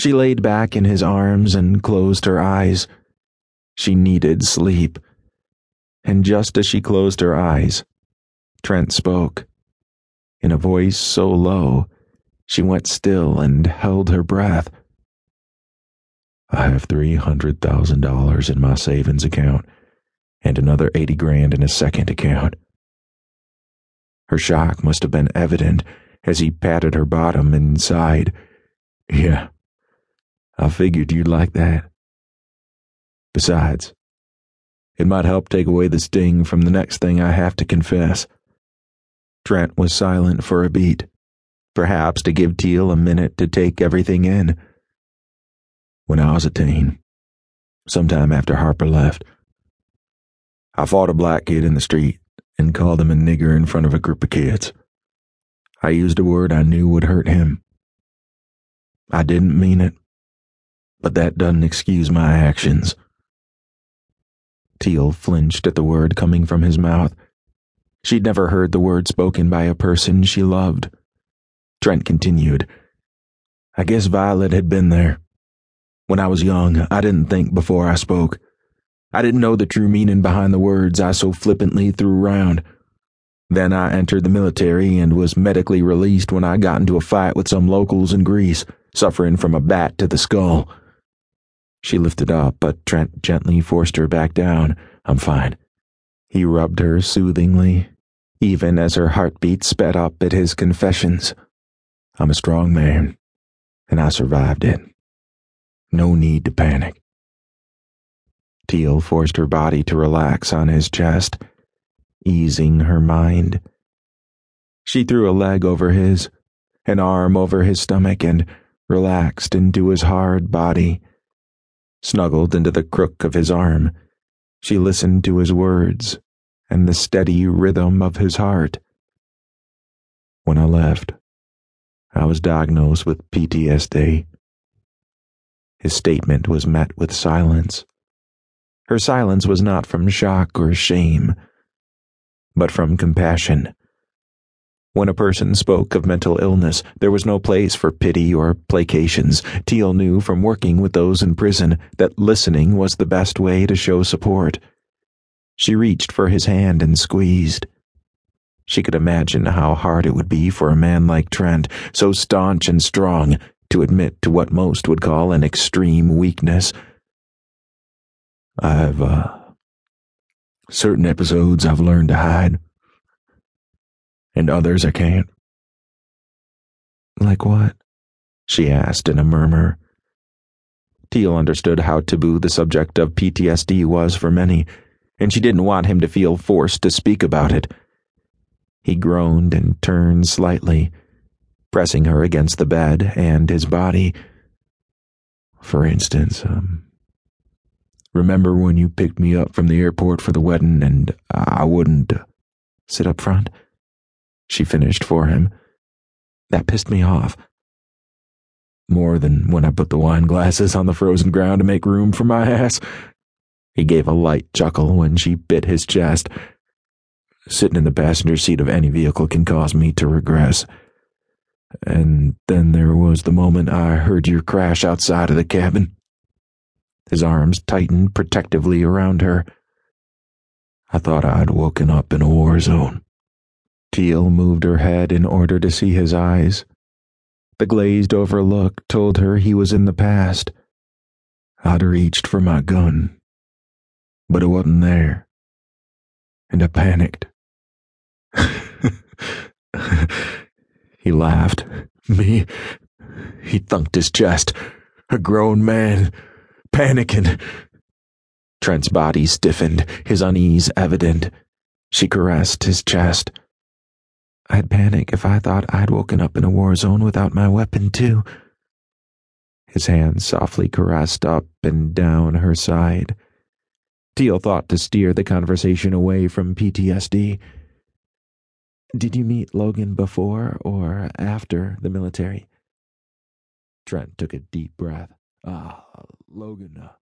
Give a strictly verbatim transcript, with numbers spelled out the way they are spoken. She laid back in his arms and closed her eyes. She needed sleep. And just as she closed her eyes, Trent spoke. In a voice so low, she went still and held her breath. "I have three hundred thousand dollars in my savings account and another eighty grand in his second account." Her shock must have been evident as he patted her bottom and sighed. "Yeah, I figured you'd like that. Besides, it might help take away the sting from the next thing I have to confess." Trent was silent for a beat, perhaps to give Teal a minute to take everything in. "When I was a teen, sometime after Harper left, I fought a black kid in the street and called him a nigger in front of a group of kids. I used a word I knew would hurt him. I didn't mean it, but that doesn't excuse my actions." Teal flinched at the word coming from his mouth. She'd never heard the word spoken by a person she loved. Trent continued, "I guess Violet had been there. When I was young, I didn't think before I spoke. I didn't know the true meaning behind the words I so flippantly threw round. Then I entered the military and was medically released when I got into a fight with some locals in Greece, suffering from a bat to the skull." She lifted up, but Trent gently forced her back down. "I'm fine." He rubbed her soothingly, even as her heartbeat sped up at his confessions. "I'm a strong man, and I survived it. No need to panic." Teal forced her body to relax on his chest, easing her mind. She threw a leg over his, an arm over his stomach, and relaxed into his hard body. Snuggled into the crook of his arm, she listened to his words and the steady rhythm of his heart. "When I left, I was diagnosed with P T S D." His statement was met with silence. Her silence was not from shock or shame, but from compassion. When a person spoke of mental illness, there was no place for pity or placations. Teal knew from working with those in prison that listening was the best way to show support. She reached for his hand and squeezed. She could imagine how hard it would be for a man like Trent, so staunch and strong, to admit to what most would call an extreme weakness. I've, uh, certain episodes I've learned to hide. And others I can't." "Like what?" she asked in a murmur. Teal understood how taboo the subject of P T S D was for many, and she didn't want him to feel forced to speak about it. He groaned and turned slightly, pressing her against the bed and his body. "For instance, um, remember when you picked me up from the airport for the wedding and I wouldn't sit up front?" she finished for him. "That pissed me off. More than when I put the wine glasses on the frozen ground to make room for my ass." He gave a light chuckle when she bit his chest. "Sitting in the passenger seat of any vehicle can cause me to regress. And then there was the moment I heard your crash outside of the cabin." His arms tightened protectively around her. "I thought I'd woken up in a war zone." Teal moved her head in order to see his eyes. The glazed-over look told her he was in the past. "I'd reached for my gun, but it wasn't there, and I panicked." He laughed. "Me?" He thunked his chest. "A grown man, panicking." Trent's body stiffened, his unease evident. She caressed his chest. "I'd panic if I thought I'd woken up in a war zone without my weapon, too." His hand softly caressed up and down her side. Teal thought to steer the conversation away from P T S D. "Did you meet Logan before or after the military?" Trent took a deep breath. "Ah, Logan, uh,